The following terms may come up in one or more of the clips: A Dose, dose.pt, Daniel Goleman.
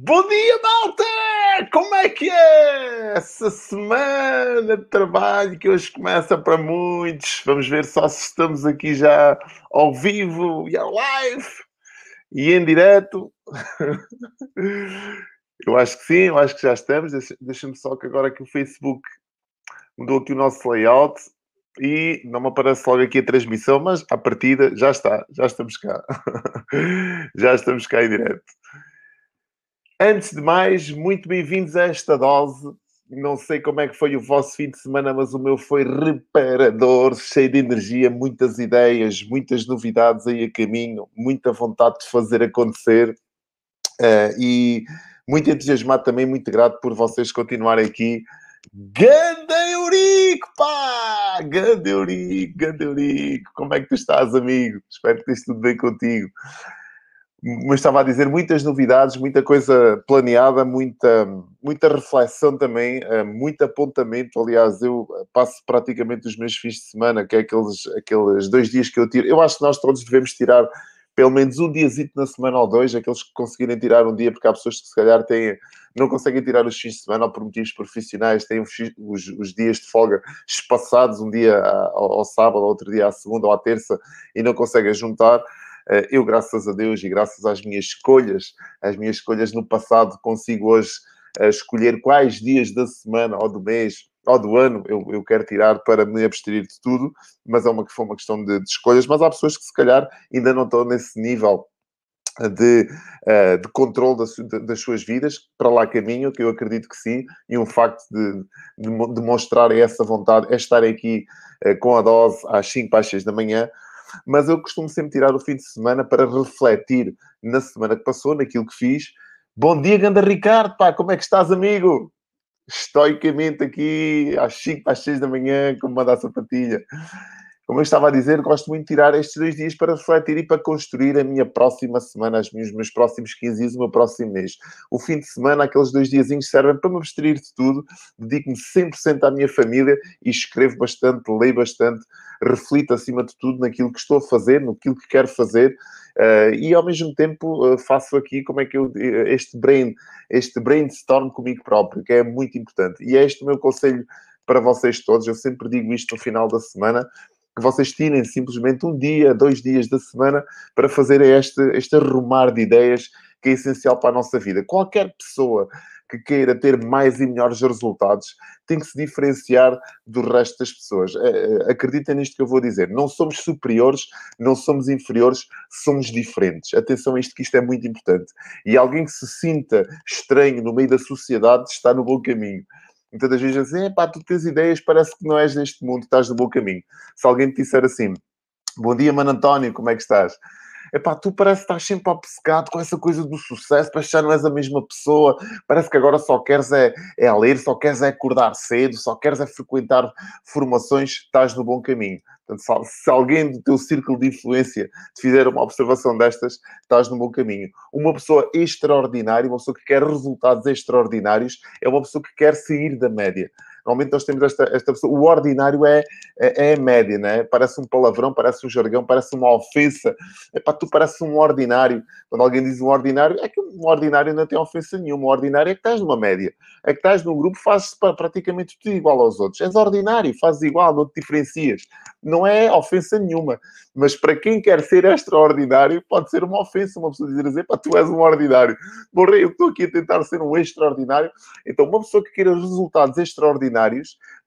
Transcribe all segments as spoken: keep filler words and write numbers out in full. Bom dia, malta! Como é que é? Essa semana de trabalho que hoje começa para muitos. Vamos ver só se estamos aqui já ao vivo e ao live e em direto. Eu acho que sim, eu acho que já estamos. Deixa-me só que agora que o Facebook mudou aqui o nosso layout e não me aparece logo aqui a transmissão, mas à partida já está, já estamos cá. Já estamos cá em direto. Antes de mais, muito bem-vindos a esta dose. Não sei como é que foi o vosso fim de semana, mas o meu foi reparador, cheio de energia, muitas ideias, muitas novidades aí a caminho, muita vontade de fazer acontecer uh, e muito entusiasmado também, muito grato por vocês continuarem aqui. Ganda Eurico, pá! Ganda Eurico, Ganda Eurico! Como é que tu estás, amigo? Espero que esteja tudo bem contigo. Mas estava a dizer, muitas novidades, muita coisa planeada, muita, muita reflexão também, muito apontamento. Aliás, eu passo praticamente os meus fins de semana, que é aqueles, aqueles dois dias que eu tiro. Eu acho que nós todos devemos tirar pelo menos um diazito na semana ou dois, aqueles que conseguirem tirar um dia, porque há pessoas que se calhar têm, não conseguem tirar os fins de semana ou por motivos profissionais, têm os, os, os dias de folga espaçados, um dia ao, ao sábado, outro dia à segunda ou à terça, e não conseguem juntar. Eu, graças a Deus e graças às minhas escolhas, às minhas escolhas no passado, consigo hoje escolher quais dias da semana, ou do mês, ou do ano, eu, eu quero tirar para me abster de tudo, mas é uma, foi uma questão de, de escolhas. Mas há pessoas que, se calhar, ainda não estão nesse nível de, de controle das suas vidas, para lá caminho, que eu acredito que sim, e um facto de, de, de mostrarem essa vontade é estar aqui com a dose às cinco às seis da manhã. Mas eu costumo sempre tirar o fim de semana para refletir na semana que passou, naquilo que fiz. Bom dia, ganda Ricardo, pá, como é que estás, amigo? Estoicamente aqui, às cinco, às seis da manhã, como manda a sapatilha. Como eu estava a dizer, gosto muito de tirar estes dois dias para refletir e para construir a minha próxima semana, os meus, meus próximos quinze dias, o meu próximo mês. O fim de semana, aqueles dois diazinhos servem para me abstrair de tudo, dedico-me cem por cento à minha família e escrevo bastante, leio bastante, reflito acima de tudo naquilo que estou a fazer, naquilo que quero fazer uh, e ao mesmo tempo uh, faço aqui como é que eu, este, brain, este brainstorm comigo próprio, que é muito importante. E é este o meu conselho para vocês todos, eu sempre digo isto no final da semana, que vocês tirem simplesmente um dia, dois dias da semana para fazer este, este arrumar de ideias que é essencial para a nossa vida. Qualquer pessoa que queira ter mais e melhores resultados tem que se diferenciar do resto das pessoas. Acreditem nisto que eu vou dizer. Não somos superiores, não somos inferiores, somos diferentes. Atenção a isto, que isto é muito importante. E alguém que se sinta estranho no meio da sociedade está no bom caminho. Muitas das vezes dizem assim, pá, tu tens ideias, parece que não és deste mundo, estás no bom caminho. Se alguém te disser assim, bom dia, Mano António, como é que estás? Epá, tu parece que estás sempre obcecado com essa coisa do sucesso, parece que já não és a mesma pessoa, parece que agora só queres é, é ler, só queres é acordar cedo, só queres é frequentar formações, estás no bom caminho. Portanto, se alguém do teu círculo de influência te fizer uma observação destas, estás no bom caminho. Uma pessoa extraordinária, uma pessoa que quer resultados extraordinários, é uma pessoa que quer sair da média. Normalmente nós temos esta, esta pessoa... O ordinário é, é, é a média, né? Parece um palavrão, parece um jargão, parece uma ofensa. Epá, tu pareces um ordinário. Quando alguém diz um ordinário, é que um ordinário não tem ofensa nenhuma. Um ordinário é que estás numa média. É que estás num grupo, fazes praticamente tudo igual aos outros. És ordinário, fazes igual, não te diferencias. Não é ofensa nenhuma. Mas para quem quer ser extraordinário, pode ser uma ofensa. Uma pessoa dizer, epá, tu és um ordinário. Morrei, eu estou aqui a tentar ser um extraordinário. Então, uma pessoa que queira resultados extraordinários,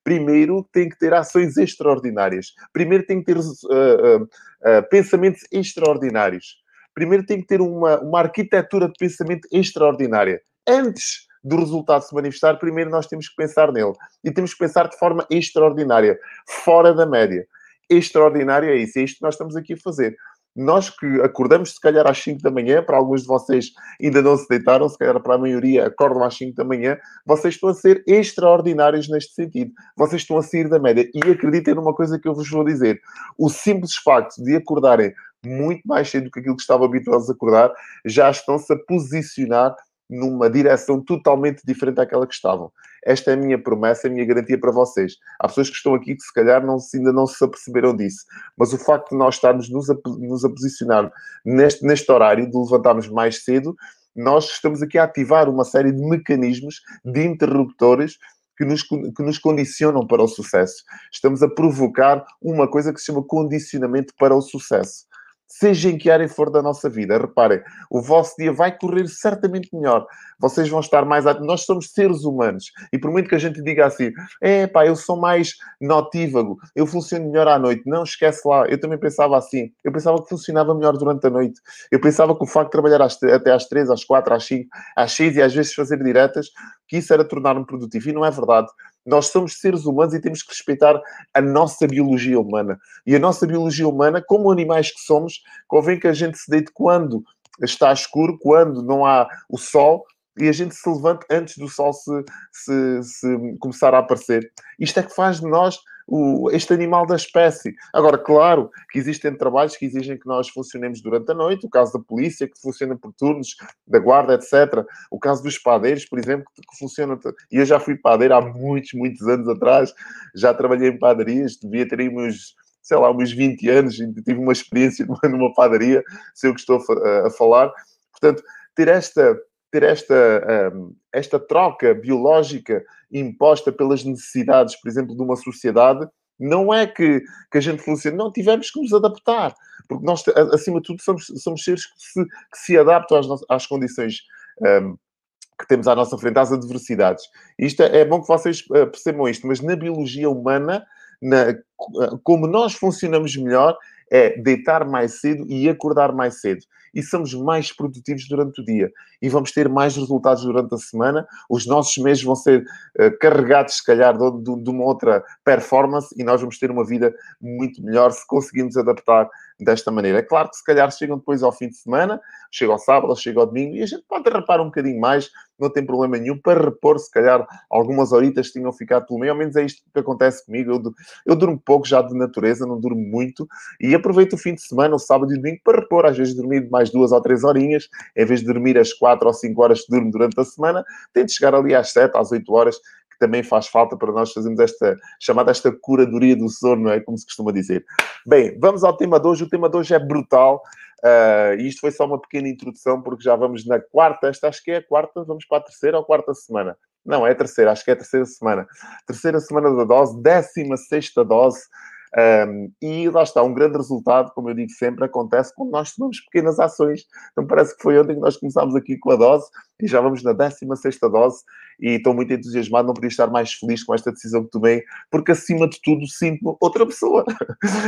primeiro tem que ter ações extraordinárias. Primeiro tem que ter uh, uh, uh, pensamentos extraordinários. Primeiro tem que ter uma, uma arquitetura de pensamento extraordinária. Antes do resultado se manifestar, primeiro nós temos que pensar nele. E temos que pensar de forma extraordinária. Fora da média. Extraordinário é isso. É isto que nós estamos aqui a fazer. Nós que acordamos, se calhar, às cinco da manhã, para alguns de vocês ainda não se deitaram, se calhar para a maioria acordam às cinco da manhã, vocês estão a ser extraordinários neste sentido. Vocês estão a sair da média. E acreditem numa coisa que eu vos vou dizer. O simples facto de acordarem muito mais cedo do que aquilo que estavam habituados a acordar, já estão-se a posicionar numa direção totalmente diferente daquela que estavam. Esta é a minha promessa, a minha garantia para vocês. Há pessoas que estão aqui que se calhar não, ainda não se aperceberam disso. Mas o facto de nós estarmos nos a, nos a posicionar neste, neste horário, de levantarmos mais cedo, nós estamos aqui a ativar uma série de mecanismos, de interruptores, que nos, que nos condicionam para o sucesso. Estamos a provocar uma coisa que se chama condicionamento para o sucesso. Seja em que área for da nossa vida, reparem, o vosso dia vai correr certamente melhor. Vocês vão estar mais ativos. Nós somos seres humanos. E por muito que a gente diga assim, é pá, eu sou mais notívago, eu funciono melhor à noite. Não, esquece lá. Eu também pensava assim. Eu pensava que funcionava melhor durante a noite. Eu pensava que o facto de trabalhar às, até às três, às quatro, às cinco, às seis e às vezes fazer diretas, que isso era tornar-me produtivo. E não é verdade. Nós somos seres humanos e temos que respeitar a nossa biologia humana. E a nossa biologia humana, como animais que somos, convém que a gente se deite quando está escuro, quando não há o sol, e a gente se levante antes do sol se, se, se começar a aparecer. Isto é que faz de nós o, este animal da espécie. Agora, claro que existem trabalhos que exigem que nós funcionemos durante a noite. O caso da polícia, que funciona por turnos, da guarda, etcétera. O caso dos padeiros, por exemplo, que funciona... E eu já fui padeiro há muitos, muitos anos atrás. Já trabalhei em padarias. Devia ter uns, sei lá, uns vinte anos. E tive uma experiência numa padaria, sei o que estou a, a falar. Portanto, ter esta... ter esta, esta troca biológica imposta pelas necessidades, por exemplo, de uma sociedade, não é que, que a gente funcione. Não, tivemos que nos adaptar. Porque nós, acima de tudo, somos, somos seres que se, que se adaptam às, às condições um, que temos à nossa frente, às adversidades. Isto é, é bom que vocês percebam isto, mas na biologia humana, na, como nós funcionamos melhor, é deitar mais cedo e acordar mais cedo. E somos mais produtivos durante o dia. E vamos ter mais resultados durante a semana. Os nossos meses vão ser uh, carregados, se calhar, de, de, de uma outra performance. E nós vamos ter uma vida muito melhor se conseguirmos adaptar desta maneira. É claro que, se calhar, chegam depois ao fim de semana. Chega ao sábado, chega ao domingo. E a gente pode derrapar um bocadinho mais. Não tem problema nenhum. Para repor, se calhar, algumas horitas que tinham ficado pelo meio. Ao menos é isto que acontece comigo. Eu, eu durmo pouco já de natureza. Não durmo muito. E aproveito o fim de semana, o sábado e o domingo, para repor. Às vezes dormir mais duas ou três horinhas, em vez de dormir as quatro ou cinco horas que durmo durante a semana, tento chegar ali às sete, às oito horas, que também faz falta para nós fazermos esta, chamada esta curadoria do sono, não é? Como se costuma dizer. Bem, vamos ao tema de hoje. O tema de hoje é brutal. Uh, e isto foi só uma pequena introdução, porque já vamos na quarta, esta acho que é a quarta, vamos para a terceira ou quarta semana. Não, é a terceira, acho que é a terceira semana. Terceira semana da dose, décima sexta dose. Um, e lá está, um grande resultado, como eu digo sempre, acontece quando nós tomamos pequenas ações. Então parece que foi ontem que nós começámos aqui com a dose e já vamos na décima sexta dose e estou muito entusiasmado, não podia estar mais feliz com esta decisão que tomei, porque acima de tudo sinto-me outra pessoa.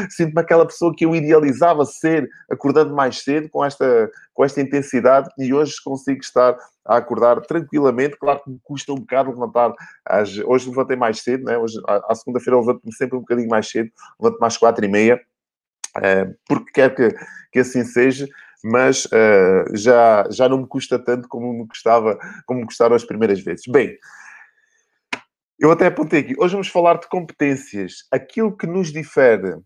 Sinto-me aquela pessoa que eu idealizava ser, acordando mais cedo, com esta, com esta intensidade, e hoje consigo estar a acordar tranquilamente. Claro que me custa um bocado levantar. Às... Hoje levantei mais cedo, né? Hoje, à segunda-feira levanto-me sempre um bocadinho mais cedo, levanto-me às quatro e meia, uh, porque quero que, que assim seja, mas uh, já, já não me custa tanto como me custava, como me custaram as primeiras vezes. Bem, eu até apontei aqui. Hoje vamos falar de competências. Aquilo que nos difere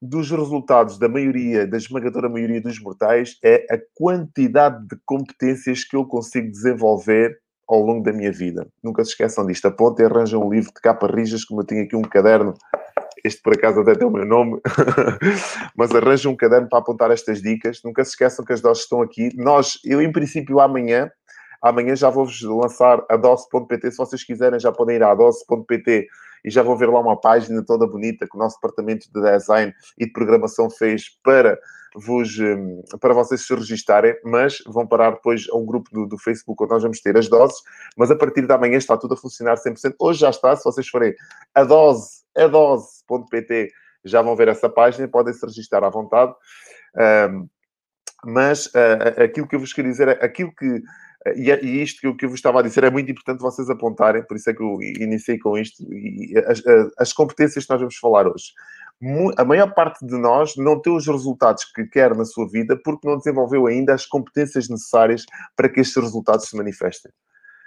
dos resultados da maioria, da esmagadora maioria dos mortais, é a quantidade de competências que eu consigo desenvolver ao longo da minha vida. Nunca se esqueçam disto. Apontem e arranjam um livro de capa rijas, como eu tenho aqui um caderno. Este, por acaso, até tem o meu nome. Mas arranjam um caderno para apontar estas dicas. Nunca se esqueçam que as doses estão aqui. Nós, eu, em princípio, amanhã, amanhã já vou-vos lançar a dose ponto pt. Se vocês quiserem, já podem ir à dose ponto pt. E já vão ver lá uma página toda bonita que o nosso departamento de design e de programação fez para, vos, para vocês se registarem. Mas vão parar depois a um grupo do, do Facebook onde nós vamos ter as doses. Mas a partir de amanhã está tudo a funcionar cem por cento. Hoje já está. Se vocês forem a dose, a dose ponto pt, já vão ver essa página. Podem se registar à vontade. Um, mas uh, aquilo que eu vos queria dizer é aquilo que... E isto que eu vos estava a dizer é muito importante vocês apontarem, por isso é que eu iniciei com isto, as, as competências que nós vamos falar hoje. A maior parte de nós não tem os resultados que quer na sua vida porque não desenvolveu ainda as competências necessárias para que estes resultados se manifestem.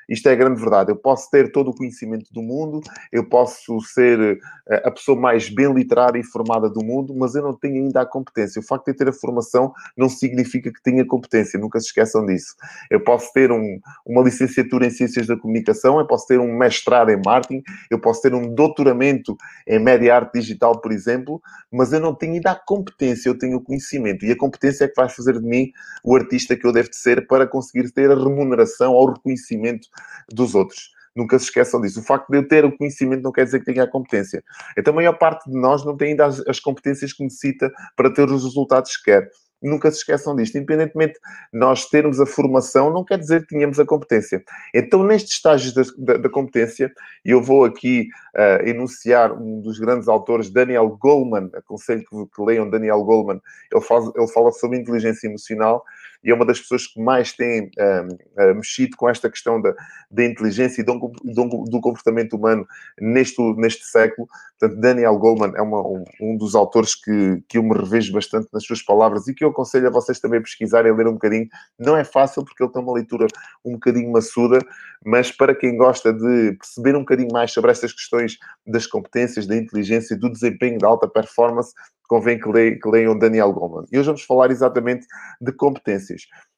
Isto é a grande verdade. Eu posso ter todo o conhecimento do mundo, eu posso ser a pessoa mais bem literada e formada do mundo, mas eu não tenho ainda a competência. O facto de eu ter a formação não significa que tenha competência. Nunca se esqueçam disso. Eu posso ter um, uma licenciatura em Ciências da Comunicação, eu posso ter um mestrado em Marketing, eu posso ter um doutoramento em Média Arte Digital, por exemplo, mas eu não tenho ainda a competência, eu tenho o conhecimento. E a competência é que vai fazer de mim o artista que eu devo ser para conseguir ter a remuneração ou o reconhecimento dos outros. Nunca se esqueçam disso. O facto de eu ter o conhecimento não quer dizer que tenha a competência. Então, a maior parte de nós não tem ainda as, as competências que necessita para ter os resultados que quer. Nunca se esqueçam disto. Independentemente de nós termos a formação, não quer dizer que tenhamos a competência. Então, nestes estágios da, da, da competência, eu vou aqui uh, enunciar um dos grandes autores, Daniel Goleman. Aconselho que, que leiam Daniel Goleman. Ele, faz, ele fala sobre inteligência emocional e é uma das pessoas que mais tem uh, uh, mexido com esta questão da, da inteligência e do, do, do comportamento humano neste, neste século. Portanto, Daniel Goleman é uma, um, um dos autores que, que eu me revejo bastante nas suas palavras e que eu Eu aconselho a vocês também a pesquisarem e ler um bocadinho. Não é fácil porque ele tem uma leitura um bocadinho maçuda, mas para quem gosta de perceber um bocadinho mais sobre estas questões das competências, da inteligência, do desempenho, da alta performance, convém que, le que leiam Daniel Goleman. E hoje vamos falar exatamente de competências.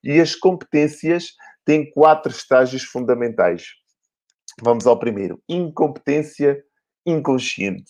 E as competências têm quatro estágios fundamentais. Vamos ao primeiro. Incompetência inconsciente.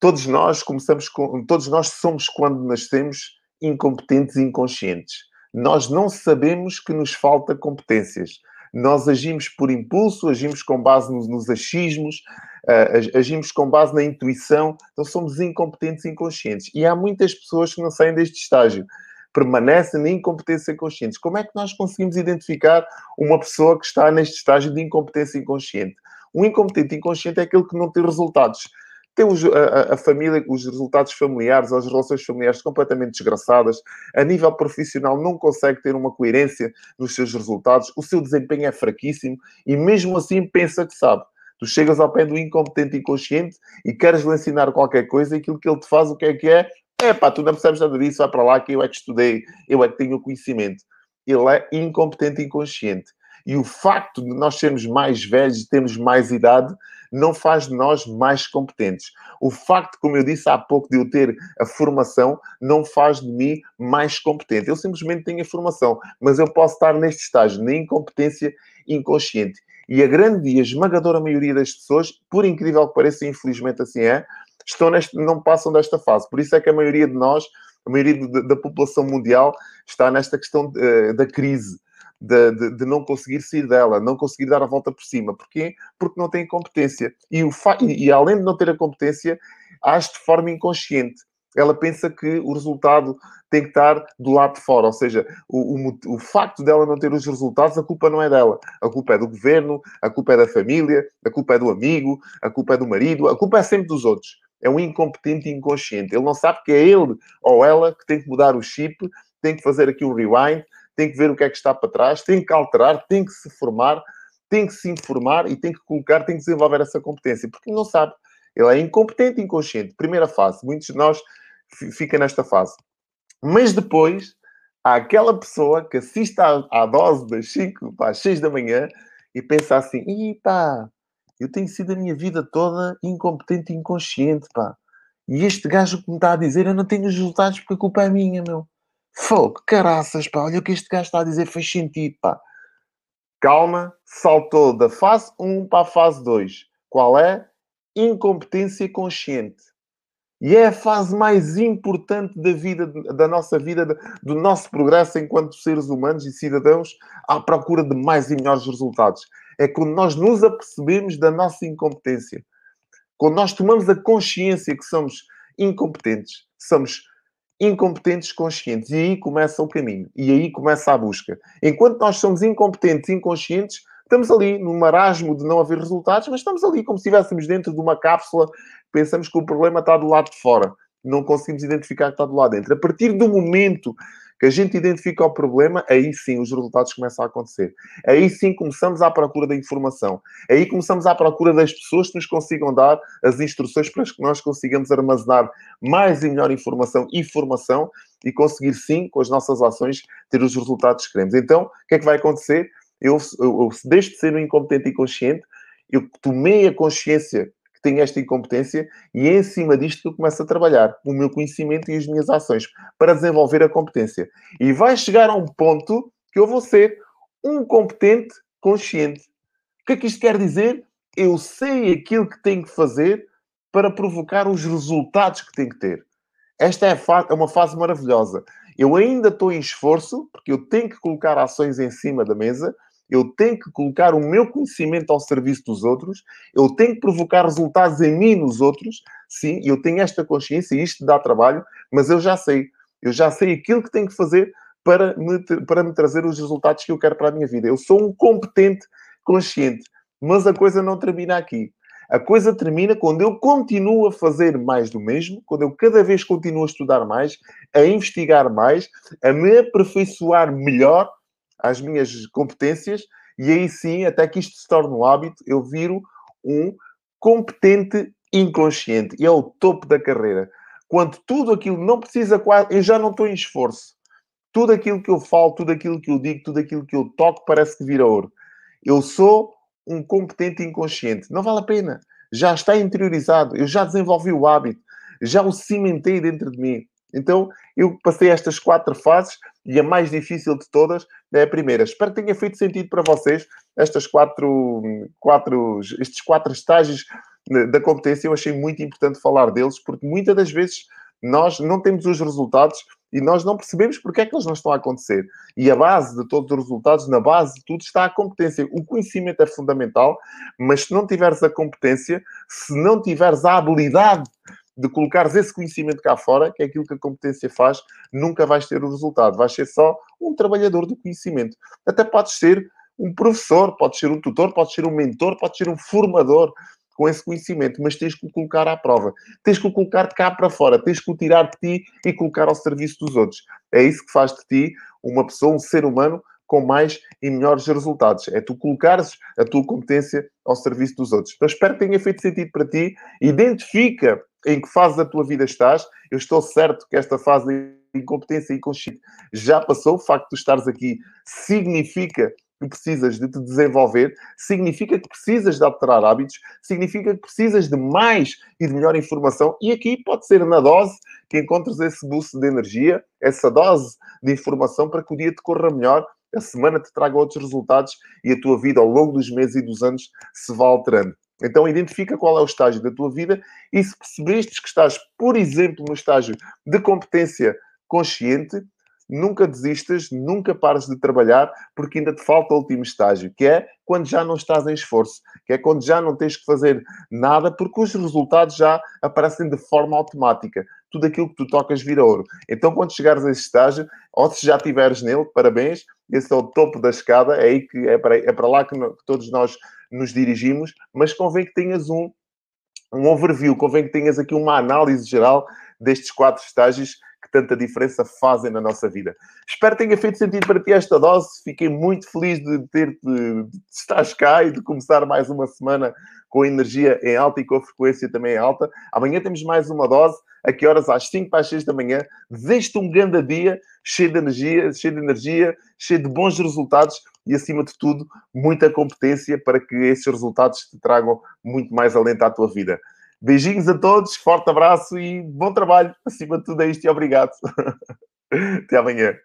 Todos nós começamos com... Todos nós somos, quando nascemos, incompetentes e inconscientes. Nós não sabemos que nos falta competências. Nós agimos por impulso, agimos com base nos, nos achismos, uh, agimos com base na intuição. Então somos incompetentes e inconscientes. E há muitas pessoas que não saem deste estágio. Permanecem na incompetência inconsciente. Como é que nós conseguimos identificar uma pessoa que está neste estágio de incompetência inconsciente? O incompetente inconsciente é aquele que não tem resultados. Tem a, a família, os resultados familiares, as relações familiares completamente desgraçadas. A nível profissional não consegue ter uma coerência nos seus resultados. O seu desempenho é fraquíssimo e mesmo assim pensa que sabe. Tu chegas ao pé do incompetente inconsciente e queres-lhe ensinar qualquer coisa e aquilo que ele te faz, o que é que é? É pá, tu não percebes nada disso, vai para lá que eu é que estudei, eu é que tenho o conhecimento. Ele é incompetente inconsciente. E o facto de nós sermos mais velhos e termos mais idade não faz de nós mais competentes. O facto, como eu disse há pouco, de eu ter a formação não faz de mim mais competente. Eu simplesmente tenho a formação, mas eu posso estar neste estágio, na incompetência inconsciente. E a grande e a esmagadora maioria das pessoas, por incrível que pareça, infelizmente assim é, estão neste, não passam desta fase. Por isso é que a maioria de nós, a maioria da população mundial, está nesta questão da crise. De, de, de não conseguir sair dela, não conseguir dar a volta por cima. Porquê? Porque não tem competência. E, o fa... e além de não ter a competência, age de forma inconsciente. Ela pensa que o resultado tem que estar do lado de fora. Ou seja, o, o, o facto dela não ter os resultados, a culpa não é dela. A culpa é do governo, a culpa é da família, a culpa é do amigo, a culpa é do marido, a culpa é sempre dos outros. É um incompetente inconsciente. Ele não sabe que é ele ou ela que tem que mudar o chip, tem que fazer aqui um rewind, tem que ver o que é que está para trás, tem que alterar, tem que se formar, tem que se informar e tem que colocar, tem que desenvolver essa competência. Porque não sabe. Ele é incompetente e inconsciente. Primeira fase. Muitos de nós ficam nesta fase. Mas depois, há aquela pessoa que assiste à, à dose das cinco às seis da manhã e pensa assim, ih pá, eu tenho sido a minha vida toda incompetente e inconsciente, pá. E este gajo que me está a dizer, eu não tenho os resultados porque a culpa é minha, meu. Fogo, caraças, pá, olha o que este gajo está a dizer, faz sentido, pá. Calma, saltou da fase um para a fase dois. Qual é? Incompetência consciente. E é a fase mais importante da vida, da nossa vida, do nosso progresso enquanto seres humanos e cidadãos à procura de mais e melhores resultados. É quando nós nos apercebemos da nossa incompetência. Quando nós tomamos a consciência que somos incompetentes, somos incompetentes conscientes. E aí começa o caminho. E aí começa a busca. Enquanto nós somos incompetentes inconscientes, estamos ali num marasmo de não haver resultados, mas estamos ali como se estivéssemos dentro de uma cápsula. Pensamos que o problema está do lado de fora. Não conseguimos identificar que está do lado de dentro. A partir do momento que a gente identifica o problema, aí sim os resultados começam a acontecer. Aí sim começamos à procura da informação. Aí começamos à procura das pessoas que nos consigam dar as instruções para que nós consigamos armazenar mais e melhor informação e formação e conseguir sim, com as nossas ações, ter os resultados que queremos. Então, o que é que vai acontecer? eu, eu, eu deixo de ser um incompetente e consciente, eu tomei a consciência que tenho esta incompetência e é em cima disto que eu começo a trabalhar o meu conhecimento e as minhas ações para desenvolver a competência. E vai chegar a um ponto que eu vou ser um competente consciente. O que é que isto quer dizer? Eu sei aquilo que tenho que fazer para provocar os resultados que tenho que ter. Esta é, é uma fase maravilhosa. Eu ainda estou em esforço, porque eu tenho que colocar ações em cima da mesa, eu tenho que colocar o meu conhecimento ao serviço dos outros, eu tenho que provocar resultados em mim nos outros, sim, eu tenho esta consciência e isto dá trabalho, mas eu já sei. Eu já sei aquilo que tenho que fazer para me, para me trazer os resultados que eu quero para a minha vida. Eu sou um competente consciente, mas a coisa não termina aqui. A coisa termina quando eu continuo a fazer mais do mesmo, quando eu cada vez continuo a estudar mais, a investigar mais, a me aperfeiçoar melhor às minhas competências e aí sim, até que isto se torne um hábito, eu viro um competente inconsciente. E é o topo da carreira. Quando tudo aquilo não precisa quase... Eu já não estou em esforço. Tudo aquilo que eu falo, tudo aquilo que eu digo, tudo aquilo que eu toco parece que vira ouro. Eu sou... um competente inconsciente. Não vale a pena. Já está interiorizado. Eu já desenvolvi o hábito. Já o cimentei dentro de mim. Então, eu passei estas quatro fases e a mais difícil de todas é a primeira. Espero que tenha feito sentido para vocês estas quatro, quatro, estes quatro estágios da competência. Eu achei muito importante falar deles porque muitas das vezes nós não temos os resultados e nós não percebemos porque é que eles não estão a acontecer. E a base de todos os resultados, na base de tudo, está a competência. O conhecimento é fundamental, mas se não tiveres a competência, se não tiveres a habilidade de colocares esse conhecimento cá fora, que é aquilo que a competência faz, nunca vais ter o resultado. Vais ser só um trabalhador do conhecimento. Até podes ser um professor, podes ser um tutor, podes ser um mentor, podes ser um formador com esse conhecimento, mas tens que o colocar à prova. Tens que o colocar de cá para fora. Tens que o tirar de ti e colocar ao serviço dos outros. É isso que faz de ti uma pessoa, um ser humano, com mais e melhores resultados. É tu colocares a tua competência ao serviço dos outros. Então, espero que tenha feito sentido para ti. Identifica em que fase da tua vida estás. Eu estou certo que esta fase de incompetência inconsciente já passou. O facto de tu estares aqui significa... que precisas de te desenvolver, significa que precisas de alterar hábitos, significa que precisas de mais e de melhor informação. E aqui pode ser na dose que encontres esse boost de energia, essa dose de informação para que o dia te corra melhor, a semana te traga outros resultados e a tua vida ao longo dos meses e dos anos se vá alterando. Então, identifica qual é o estágio da tua vida e se percebestes que estás, por exemplo, no estágio de competência consciente, nunca desistas, nunca pares de trabalhar, porque ainda te falta o último estágio, que é quando já não estás em esforço, que é quando já não tens que fazer nada, porque os resultados já aparecem de forma automática. Tudo aquilo que tu tocas vira ouro. Então, quando chegares a esse estágio, ou se já estiveres nele, parabéns, esse é o topo da escada, é, aí que, é, para, é para lá que todos nós nos dirigimos, mas convém que tenhas um, um overview, convém que tenhas aqui uma análise geral destes quatro estágios, que tanta diferença fazem na nossa vida. Espero que tenha feito sentido para ti esta dose. Fiquei muito feliz de ter-te, de estares cá e de começar mais uma semana com energia em alta e com a frequência também em alta. Amanhã temos mais uma dose. A que horas? Às cinco para as seis da manhã. Desejo-te um grande dia, cheio de energia, cheio de energia, cheio de bons resultados e, acima de tudo, muita competência para que esses resultados te tragam muito mais alento à tua vida. Beijinhos a todos, forte abraço e bom trabalho. Acima de tudo é isto e obrigado. Até amanhã.